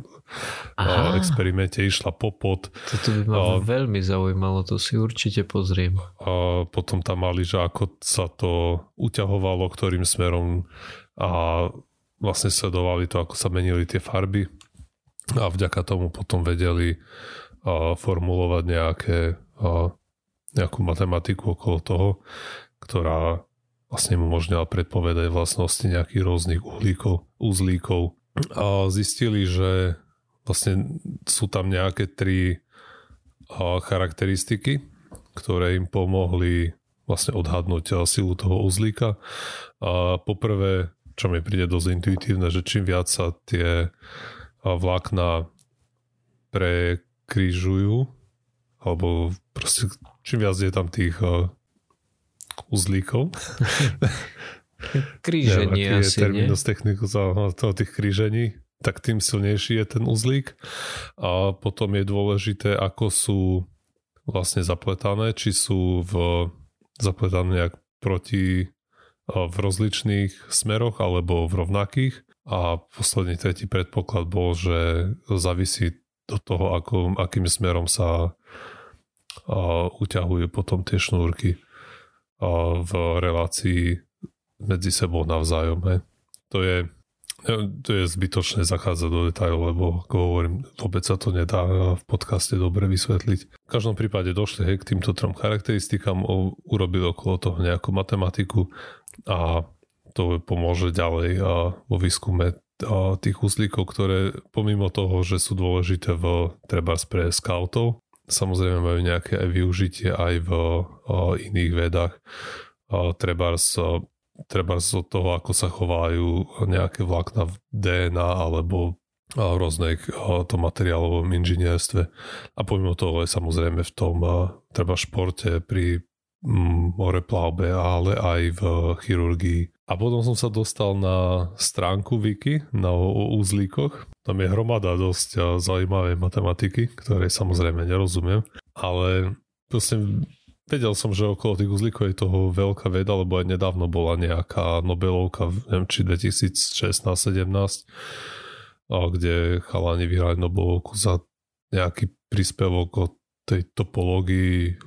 experimente išla popod. Toto by ma veľmi zaujímalo, to si určite pozriem. A potom tam mali, že ako sa to uťahovalo, ktorým smerom, a vlastne sledovali to, ako sa menili tie farby a vďaka tomu potom vedeli formulovať nejakú matematiku okolo toho, ktorá vlastne umožňala predpovedať vlastnosti nejakých rôznych uzlíkov. A zistili, že vlastne sú tam nejaké 3 charakteristiky, ktoré im pomohli vlastne odhadnúť silu toho uzlíka. A poprvé, čo mi príde dosť intuitívne, že čím viac sa tie vlákna prekrižujú, alebo proste čím viac je tam tých uzlíkov, kríženie neviem, asi, terminus technicus tých krížení, tak tým silnejší je ten uzlík. A potom je dôležité, ako sú vlastne zapletané, či sú zapletané nejak v rozličných smeroch alebo v rovnakých. A posledný tretí predpoklad bol, že závisí od toho, akým smerom sa uťahujú potom tie šnúrky v relácii medzi sebou navzájom. Hej. To je zbytočné zachádzať do detailov, lebo ako hovorím, vôbec sa to nedá v podcaste dobre vysvetliť. V každom prípade došli k týmto 3 charakteristikám, urobili okolo toho nejakú matematiku a to pomôže ďalej vo výskume tých uzlíkov, ktoré pomimo toho, že sú dôležité trebárs pre skautov, samozrejme majú nejaké využitie aj v iných vedách. Trebárs od toho, ako sa chovajú nejaké vlákna v DNA alebo v rôznych materiálovom inžinierstve. A pomimo toho aj samozrejme v tom športe pri moreplavbe, ale aj v chirurgii. A potom som sa dostal na stránku Wiki, na uzlíkoch. Tam je hromada dosť zaujímavej matematiky, ktoré samozrejme nerozumiem, ale proste vedel som, že okolo tých uzlíkov je toho veľká veda, lebo aj nedávno bola nejaká Nobelovka, neviem, či 2016-17, kde chalani vyhrali Nobelovku za nejaký príspevok o tej topológii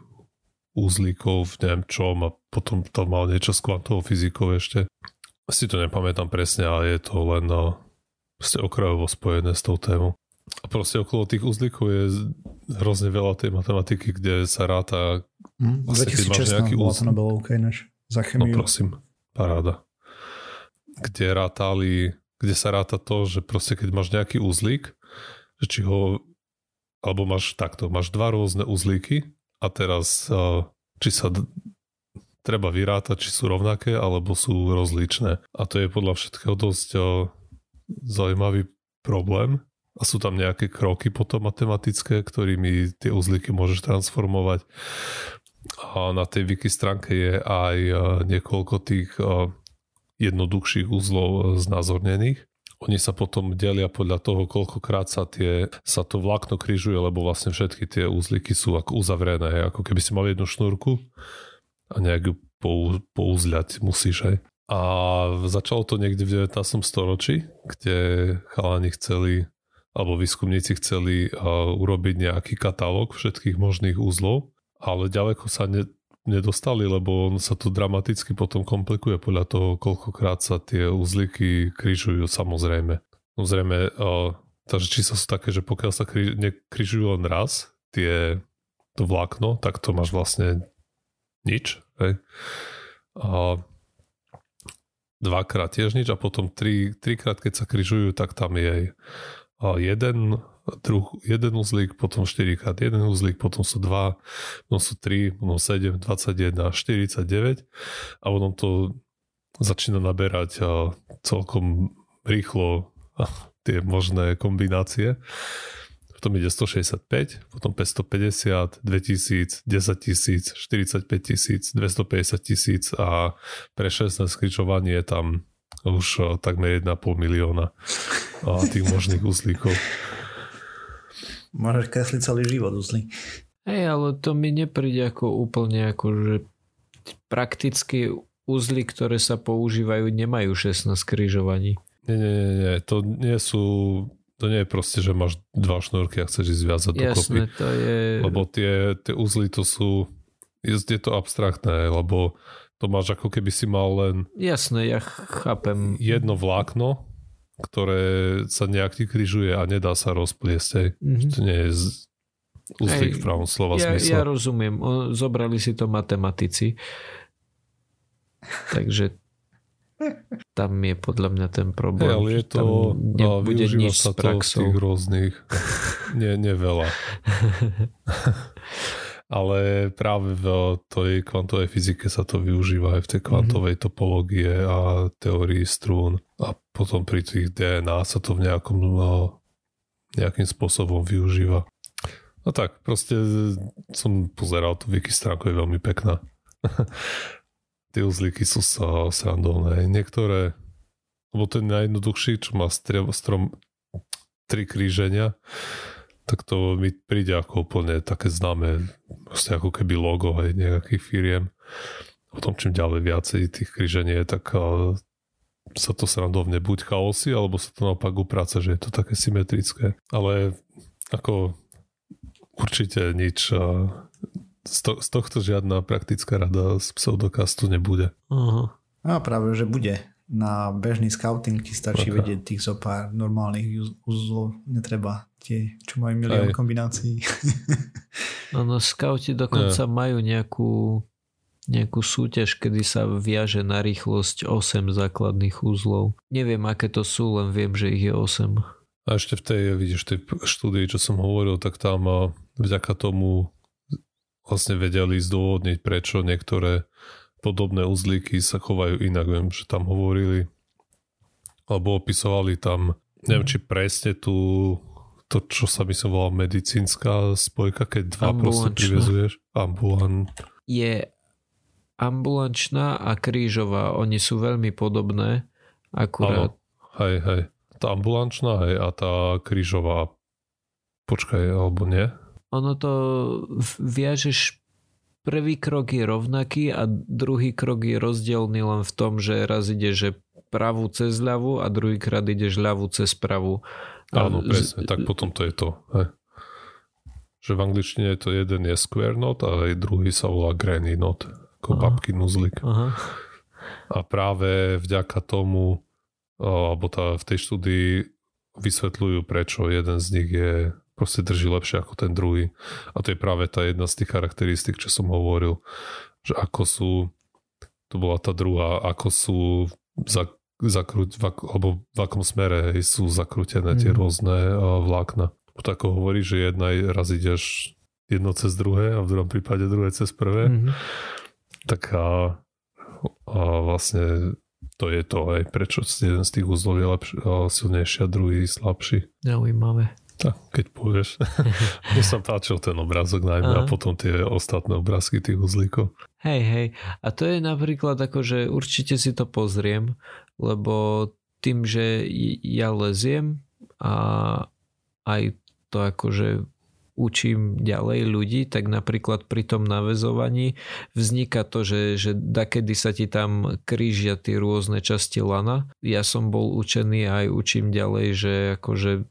uzlíkov v neviem čom, a potom tam mal niečo s kvantovou fyzikou ešte. Si to nepamätám presne, ale je to len proste okrajovo spojené s tou témou. A proste okolo tých uzlíkov je hrozne veľa tej matematiky, kde sa ráta... 2016 bola to Nobelovka ináč za chemiu. No prosím, paráda. Kde sa ráta to, že proste keď máš nejaký uzlík, že či ho... Alebo máš dva rôzne uzlíky a teraz, či sa treba vyrátať, či sú rovnaké, alebo sú rozličné. A to je podľa všetkého dosť zaujímavý problém. A sú tam nejaké kroky potom matematické, ktorými tie uzlíky môžeš transformovať. A na tej wiki stránke je aj niekoľko tých jednoduchších uzlov znázornených. Oni sa potom delia podľa toho, koľkokrát sa to vlákno križuje, lebo vlastne všetky tie uzlíky sú ako uzavrené, ako keby si mal jednu šnúrku a nejak ju pouzľať musíš aj. A začalo to niekde v 19. storočí, kde chalani chceli, alebo výskumníci chceli urobiť nejaký katalóg všetkých možných uzlov, ale ďaleko sa nedostali, lebo on sa to dramaticky potom komplikuje podľa toho, koľkokrát sa tie uzlíky križujú, samozrejme. Samozrejme, takže čísla sú také, že pokiaľ sa nekrižujú len raz to vlákno, tak to máš vlastne nič. Dvakrát tiež nič a potom trikrát, keď sa križujú, tak tam je jeden uzlík, potom 4x jeden uzlík, potom sú 2, potom sú 3, potom 7, 21, 49 a potom to začína naberať celkom rýchlo tie možné kombinácie. Potom ide 165, potom 550, 2000, 10 000, 45 000, 250 000 a pre 16 križovanie je tam už takmer 1,5 milióna tých možných uzlíkov. Môžeš kresliť celý život uzly. Hej, ale to mi nepríde ako úplne že prakticky uzly, ktoré sa používajú, nemajú 16 križovaní. Nie, to nie je proste, že máš dva šnúrky a chceš ich zviazať do kopy. Jasné, to je... Lebo tie uzly to sú, je to abstraktné, lebo to máš ako keby si mal len... Jasné, ja chápem. Jedno vlákno, ktoré sa nejak križuje a nedá sa rozpliesť. Mm-hmm. To nie je uzlík v pravom slova zmysle. Ja rozumiem. Zobrali si to matematici. Takže tam je podľa mňa ten problém. Ale je to... Nebude nič s praxou. Využíva sa to z tých rôznych... nie veľa. Ale práve v tej kvantovej fyzike sa to využíva aj v tej kvantovej topológie a teórii strún. A potom pri tých DNA sa to v nejakým spôsobom využíva. No tak, proste som pozeral, tú wiki stránku je veľmi pekná. Tie uzlíky sú srandovné. Niektoré, lebo ten najjednoduchší, čo má strom 3 kríženia, tak to mi príde ako úplne také známe, proste ako keby logo aj nejakých firiem. Potom čím ďalej viacej tých križenie, tak sa to srandovne buď chaosí, alebo sa to naopak upráca, že je to také symetrické. Ale ako určite nič z tohto žiadna praktická rada z pseudokastu nebude. Aha. A práve, že bude. Na bežný scouting ti stačí vedieť tých zo pár normálnych uzlov, netreba tie, čo majú milión kombinácií. No scouti dokonca majú nejakú súťaž, kedy sa viaže na rýchlosť 8 základných uzlov. Neviem, aké to sú, len viem, že ich je 8. A ešte v tej štúdii, čo som hovoril, tak tam vďaka tomu vlastne vedeli zdôvodniť, prečo niektoré podobné uzlíky sa chovajú inak. Viem, že tam hovorili alebo opisovali tam, neviem, či presne to, čo sa mi sa volá medicínska spojka, keď dva proste privezuješ. Ambulant. Je ambulančná a krížová, oni sú veľmi podobné, akurát. Hej. Tá ambulančná, hej, a tá krížová, počkaj, alebo nie? Ono to viažeš, prvý krok je rovnaký a druhý krok je rozdielný len v tom, že raz ide, že pravú cez ľavú a druhýkrát ideš ľavú cez pravú. Áno, presne, tak potom to je to, hej. Že v angličtine je to jeden je square knot a aj druhý sa volá granny knot, ako babky nuzlik. Aha. A práve vďaka tomu, alebo v tej štúdii vysvetľujú, prečo jeden z nich je, proste drží lepšie ako ten druhý. A to je práve tá jedna z tých charakteristik, čo som hovoril, že ako sú, to bola tá druhá, ako sú v akom smere, hej, sú zakrútené tie rôzne vlákna. Tak hovorí, že raz ideš jedno cez druhé a v druhom prípade druhé cez prvé. Mm-hmm. Tak a vlastne to je to aj prečo jeden z tých uzlov je silnejší a druhý slabší. Zaujímavé. Tak, keď povieš. Mne sa páčil ten obrázok najmä a potom tie ostatné obrázky tých uzlíkov. Hej. A to je napríklad ako, že určite si to pozriem, lebo tým, že ja leziem a aj to akože učím ďalej ľudí, tak napríklad pri tom naväzovaní vzniká to, že dakedy sa ti tam krížia tie rôzne časti lana. Ja som bol učený a aj učím ďalej, že akože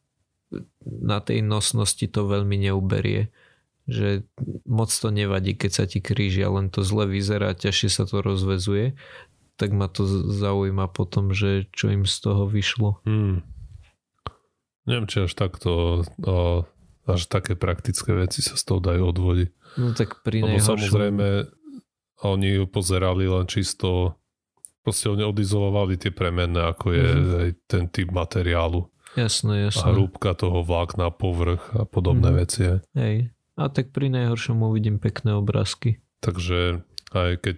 na tej nosnosti to veľmi neuberie. Že moc to nevadí, keď sa ti krížia, len to zle vyzerá, ťažšie sa to rozväzuje. Tak ma to zaujíma potom, že čo im z toho vyšlo. Neviem, či až takto... Až také praktické veci sa z toho dajú odvodiť. No tak pri najhoršom. Samozrejme, oni ju pozerali len čisto, proste oni odizolovali tie premenné, ako je aj ten typ materiálu. Jasné. A hrúbka toho vlákna, povrch a podobné veci. Hej. A tak pri najhoršom uvidím pekné obrázky. Takže aj keď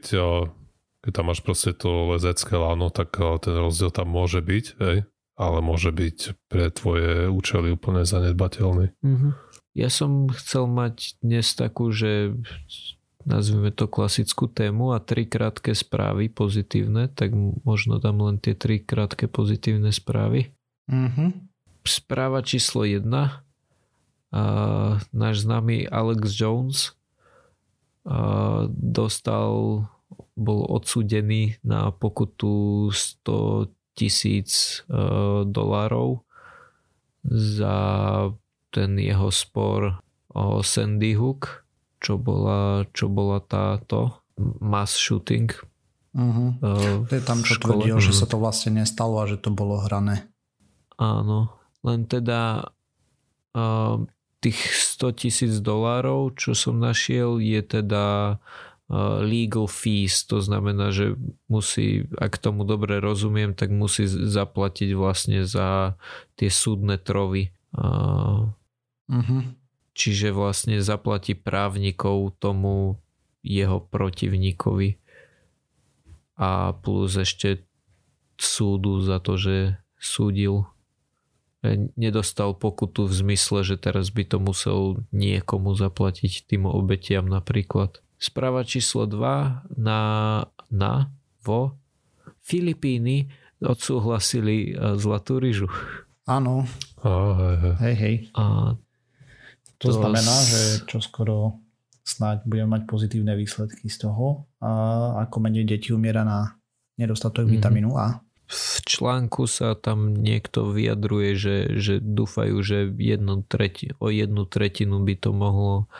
tam máš proste to lezecké lano, tak ten rozdiel tam môže byť, hej. Ale môže byť pre tvoje účely úplne zanedbateľný. Ja som chcel mať dnes takú, že nazvime to klasickú tému a tri krátke správy pozitívne, tak možno tam len tie tri krátke pozitívne správy. Správa číslo 1. Náš známy Alex Jones bol odsúdený na pokutu 100 000 dolárov za ten jeho spor o Sandy Hook, čo bola táto mass shooting. To je tam, čo tvrdil, že sa to vlastne nestalo a že to bolo hrané. Áno, len teda tých 100 000 dolárov, čo som našiel, je teda legal fees, to znamená, že musí, ak tomu dobre rozumiem, tak musí zaplatiť vlastne za tie súdne trovy. Čiže vlastne zaplatí právnikov tomu jeho protivníkovi a plus ešte súdu za to, že súdil. Nedostal pokutu v zmysle, že teraz by to musel niekomu zaplatiť, tým obetiam napríklad. Správa číslo 2 vo Filipíny odsúhlasili zlatú ryžu. Áno. Hej. A to znamená, že čoskoro snáď budeme mať pozitívne výsledky z toho, a ako menej detí umiera na nedostatok vitamínu A. V článku sa tam niekto vyjadruje, že dúfajú, že o jednu tretinu by to mohlo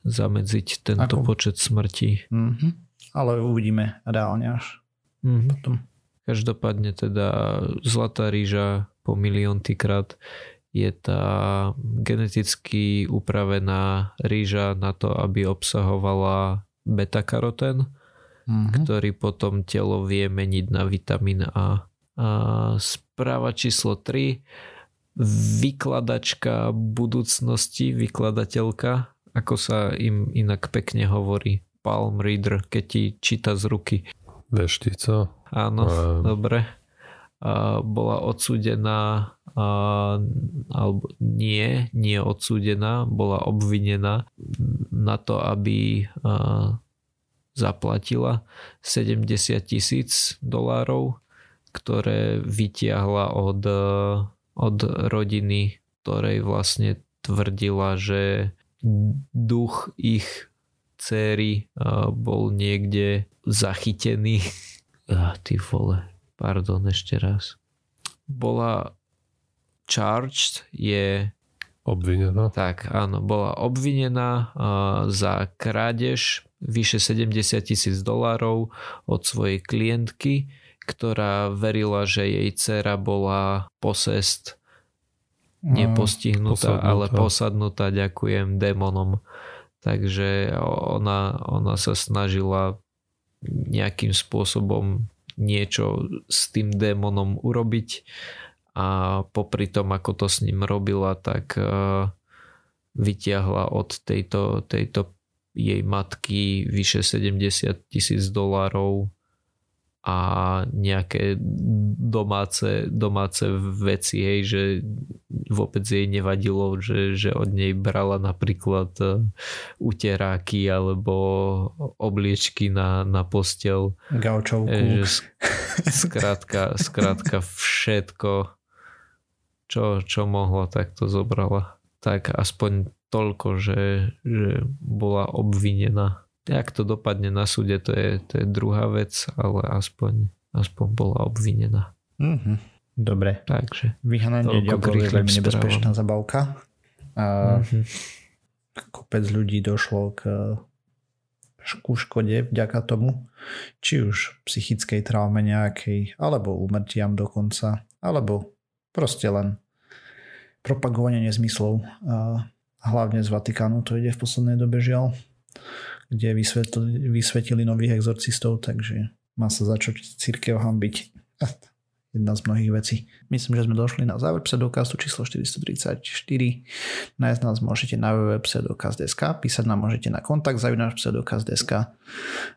zamedziť tento počet smrtí. Ale uvidíme reálne až potom. Každopádne teda zlatá ryža po milióntykrát je tá geneticky upravená ryža na to, aby obsahovala beta-karotén, ktorý potom telo vie meniť na vitamín A. A správa číslo 3. Vykladačka budúcnosti, vykladateľka, ako sa im inak pekne hovorí, palm reader, keď ti číta z ruky. Veštica. Áno, dobre. Bola odsúdená, alebo nie odsúdená, bola obvinená na to, aby zaplatila $70,000, ktoré vytiahla od rodiny, ktorej vlastne tvrdila, že duch ich dcery bol niekde zachytený. Ty vole, pardon, ešte raz. Bola charged, je obvinená. Tak, áno, bola obvinená za krádež vyše $70,000 od svojej klientky, ktorá verila, že jej dcéra bola possessed, nepostihnutá, ale posadnutá, ďakujem, démonom. Takže ona sa snažila nejakým spôsobom niečo s tým démonom urobiť. A popri tom, ako to s ním robila, tak vytiahla od tejto jej matky vyše $70,000 a nejaké domáce veci, hej, že vôbec jej nevadilo, že od nej brala napríklad uteráky alebo obliečky na posteľ. Gaučovku. Skrátka všetko, čo mohla, tak to zobrala. Tak aspoň toľko, že bola obvinená. Jak to dopadne na súde, to je druhá vec, ale aspoň bola obvinená. Mm-hmm. Dobre. Takže. Vyhnanie ďablov je veľmi nebezpečná zabavka. A kopec ľudí došlo ku škode vďaka tomu, či už psychickej traume nejakej, alebo úmrtiam dokonca, alebo proste len propagovanie nezmyslov. Hlavne z Vatikánu to ide v poslednej dobe, žiaľ, kde vysvetili nových exorcistov, takže má sa za čo cirkev hanbiť. Jedna z mnohých vecí. Myslím, že sme došli na záver Pseudokastu číslo 434. Nájsť nás môžete na www.pseudokast.sk, písať nám môžete na kontakt@pseudokast.sk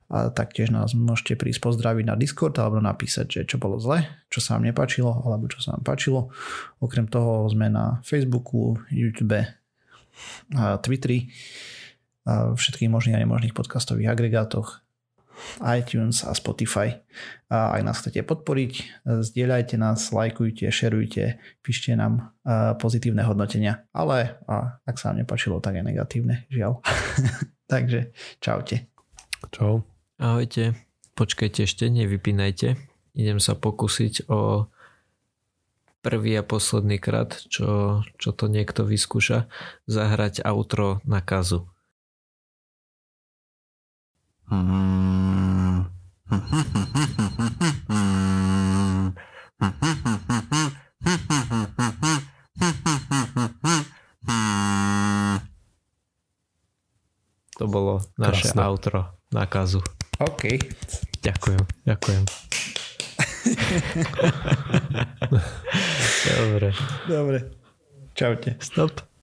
a taktiež nás môžete prísť pozdraviť na Discord alebo napísať, že čo bolo zle, čo sa vám nepáčilo alebo čo sa vám páčilo. Okrem toho sme na Facebooku, YouTube a Twitteri a všetkých možných a nemožných podcastových agregátoch, iTunes a Spotify. A ak nás chcete podporiť, zdieľajte nás, lajkujte, šerujte, píšte nám pozitívne hodnotenia. Ale ak sa vám nepáčilo, tak aj negatívne, žiaľ. Takže čaute. Čau. Ahojte. Počkajte ešte, nevypínajte. Idem sa pokúsiť o prvý a posledný krát, čo to niekto vyskúša, zahrať outro na Kazu. To bolo naše krásne outro na Kazu. OK. Ďakujem. Dobre. Čaute. Stop.